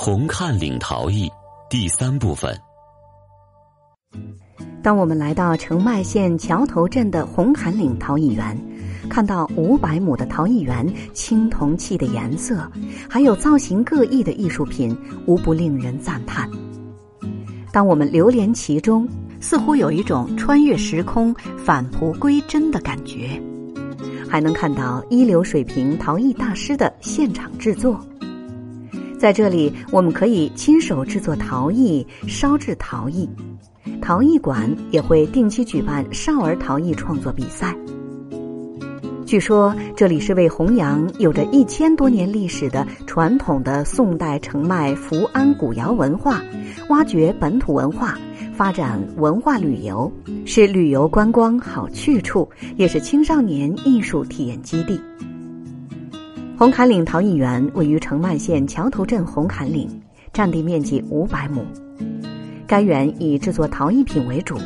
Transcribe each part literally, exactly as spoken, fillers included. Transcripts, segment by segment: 红看领陶艺第三部分。当我们来到澄迈县桥头镇的红坎岭陶艺园，看到五百亩的陶艺园，青铜器的颜色，还有造型各异的艺术品，无不令人赞叹。当我们流连其中，似乎有一种穿越时空、返璞归真的感觉。还能看到一流水平陶艺大师的现场制作。在这里，我们可以亲手制作陶艺、烧制陶艺。陶艺馆也会定期举办少儿陶艺创作比赛。据说这里是为弘扬有着一千多年历史的传统的宋代澄迈福安古窑文化，挖掘本土文化，发展文化旅游，是旅游观光好去处，也是青少年艺术体验基地。红坎岭陶艺园位于澄迈县桥头镇红坎岭，占地面积五百亩。该园以制作陶艺品为主，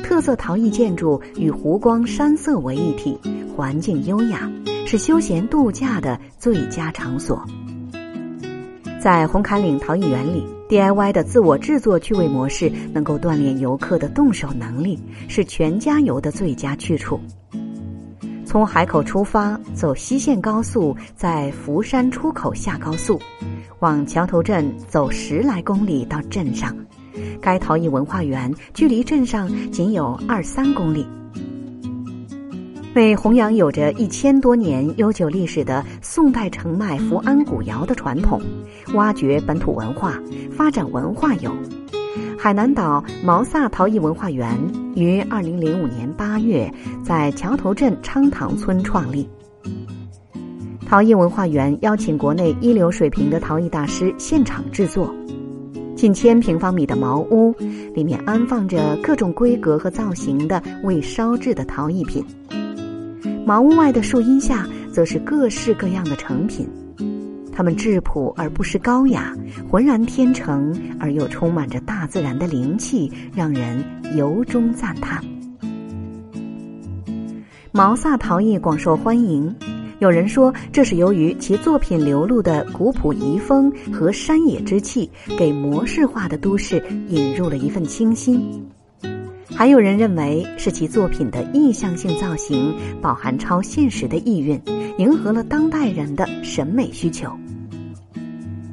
特色陶艺建筑与湖光山色为一体，环境优雅，是休闲度假的最佳场所。在红坎岭陶艺园里， D I Y 的自我制作趣味模式能够锻炼游客的动手能力，是全家游的最佳去处。从海口出发，走西线高速，在福山出口下高速，往桥头镇走十来公里到镇上。该陶艺文化园距离镇上仅有二三公里。为弘扬有着一千多年悠久历史的宋代澄迈福安古窑的传统，挖掘本土文化，发展文化游。海南岛毛萨陶艺文化园于二零零五年八月在桥头镇昌塘村创立。陶艺文化园邀请国内一流水平的陶艺大师现场制作。近千平方米的茅屋，里面安放着各种规格和造型的未烧制的陶艺品。茅屋外的树荫下，则是各式各样的成品，它们质朴而不失高雅，浑然天成而又充满着大自然的灵气，让人由衷赞叹。毛萨陶艺广受欢迎，有人说这是由于其作品流露的古朴遗风和山野之气，给模式化的都市引入了一份清新。还有人认为是其作品的意象性造型饱含超现实的意蕴，迎合了当代人的审美需求。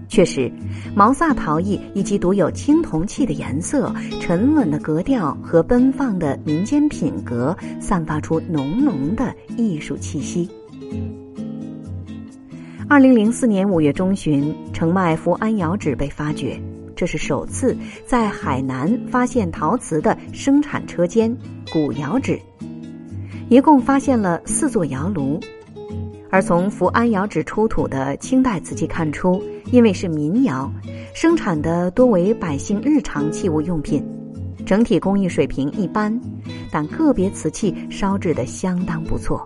确实，毛萨陶艺以及独有青铜器的颜色、沉稳的格调和奔放的民间品格，散发出浓浓的艺术气息。二零零四年五月中旬，澄迈福安窑址被发掘，这是首次在海南发现陶瓷的生产车间古窑址，一共发现了四座窑炉。而从福安窑址出土的清代瓷器看出，因为是民窑，生产的多为百姓日常器物用品，整体工艺水平一般，但个别瓷器烧制得相当不错。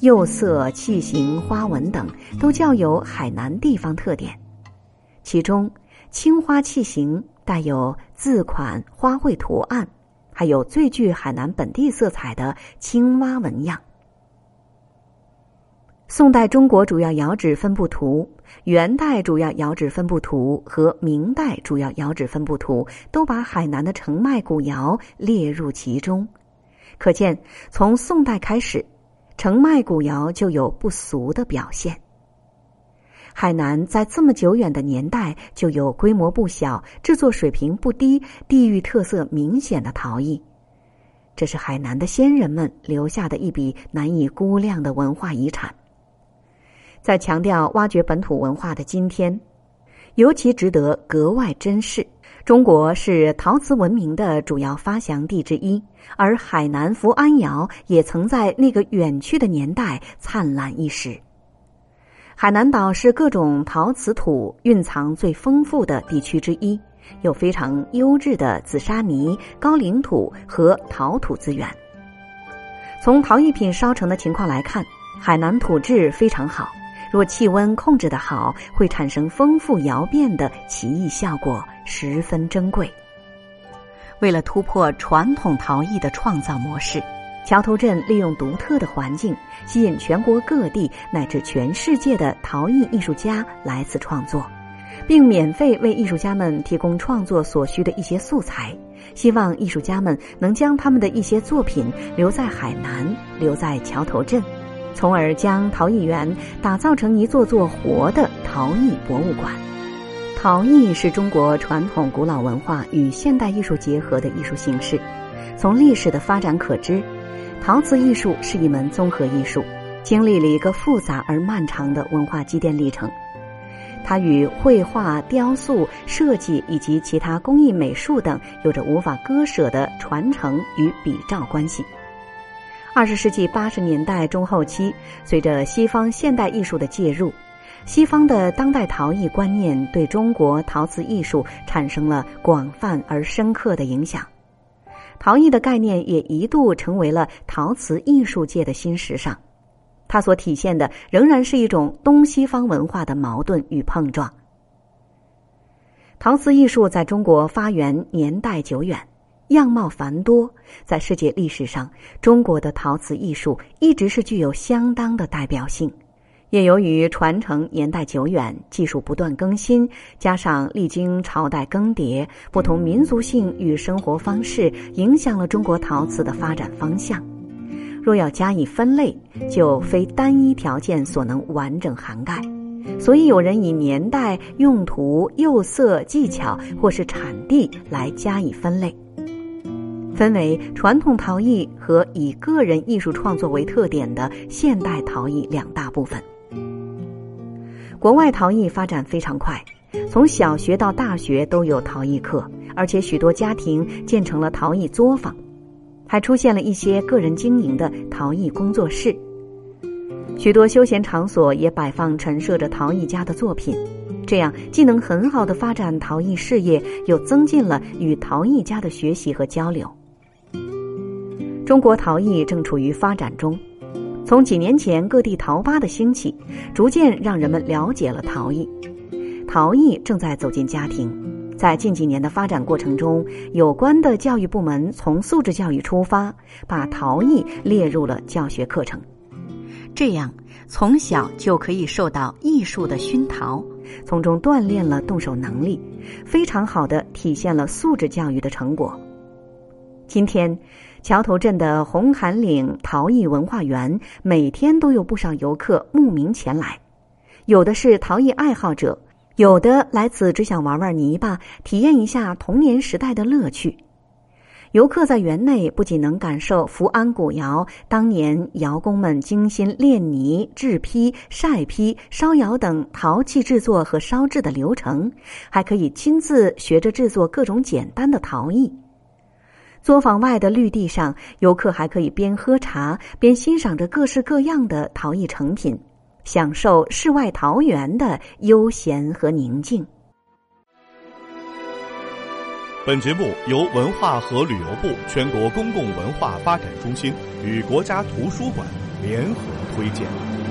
釉色、器型、花纹等都较有海南地方特点，其中青花器型带有字款、花卉图案，还有最具海南本地色彩的青蛙纹样。宋代中国主要窑址分布图、元代主要窑址分布图和明代主要窑址分布图都把海南的澄迈古窑列入其中，可见从宋代开始，澄迈古窑就有不俗的表现。海南在这么久远的年代就有规模不小、制作水平不低、地域特色明显的陶艺，这是海南的先人们留下的一笔难以估量的文化遗产。在强调挖掘本土文化的今天，尤其值得格外珍视。中国是陶瓷文明的主要发祥地之一，而海南福安窑也曾在那个远去的年代灿烂一时。海南岛是各种陶瓷土蕴藏最丰富的地区之一，有非常优质的紫砂泥、高岭土和陶土资源。从陶艺品烧成的情况来看，海南土质非常好，若气温控制得好，会产生丰富窑变的奇异效果，十分珍贵。为了突破传统陶艺的创造模式，桥头镇利用独特的环境，吸引全国各地乃至全世界的陶艺艺术家来此创作，并免费为艺术家们提供创作所需的一些素材，希望艺术家们能将他们的一些作品留在海南，留在桥头镇，从而将陶艺园打造成一座座活的陶艺博物馆。陶艺是中国传统古老文化与现代艺术结合的艺术形式。从历史的发展可知，陶瓷艺术是一门综合艺术，经历了一个复杂而漫长的文化积淀历程。它与绘画、雕塑、设计以及其他工艺美术等有着无法割舍的传承与比照关系。二十世纪八十年代中后期，随着西方现代艺术的介入，西方的当代陶艺观念对中国陶瓷艺术产生了广泛而深刻的影响。陶艺的概念也一度成为了陶瓷艺术界的新时尚，它所体现的仍然是一种东西方文化的矛盾与碰撞。陶瓷艺术在中国发源年代久远，样貌繁多，在世界历史上，中国的陶瓷艺术一直是具有相当的代表性。也由于传承年代久远，技术不断更新，加上历经朝代更迭，不同民族性与生活方式影响了中国陶瓷的发展方向。若要加以分类，就非单一条件所能完整涵盖，所以有人以年代、用途、釉色、技巧或是产地来加以分类，分为传统陶艺和以个人艺术创作为特点的现代陶艺两大部分。国外陶艺发展非常快，从小学到大学都有陶艺课，而且许多家庭建成了陶艺作坊，还出现了一些个人经营的陶艺工作室。许多休闲场所也摆放陈设着陶艺家的作品，这样既能很好地发展陶艺事业，又增进了与陶艺家的学习和交流。中国陶艺正处于发展中，从几年前各地陶吧的兴起，逐渐让人们了解了陶艺。陶艺正在走进家庭，在近几年的发展过程中，有关的教育部门从素质教育出发，把陶艺列入了教学课程。这样，从小就可以受到艺术的熏陶，从中锻炼了动手能力，非常好地体现了素质教育的成果。今天，桥头镇的红坎岭陶艺文化园每天都有不少游客慕名前来，有的是陶艺爱好者，有的来此只想玩玩泥巴，体验一下童年时代的乐趣。游客在园内不仅能感受福安古窑当年窑工们精心炼泥、制坯、晒坯、烧窑等陶器制作和烧制的流程，还可以亲自学着制作各种简单的陶艺。作坊外的绿地上，游客还可以边喝茶边欣赏着各式各样的陶艺成品，享受世外桃源的悠闲和宁静。本节目由文化和旅游部全国公共文化发展中心与国家图书馆联合推荐。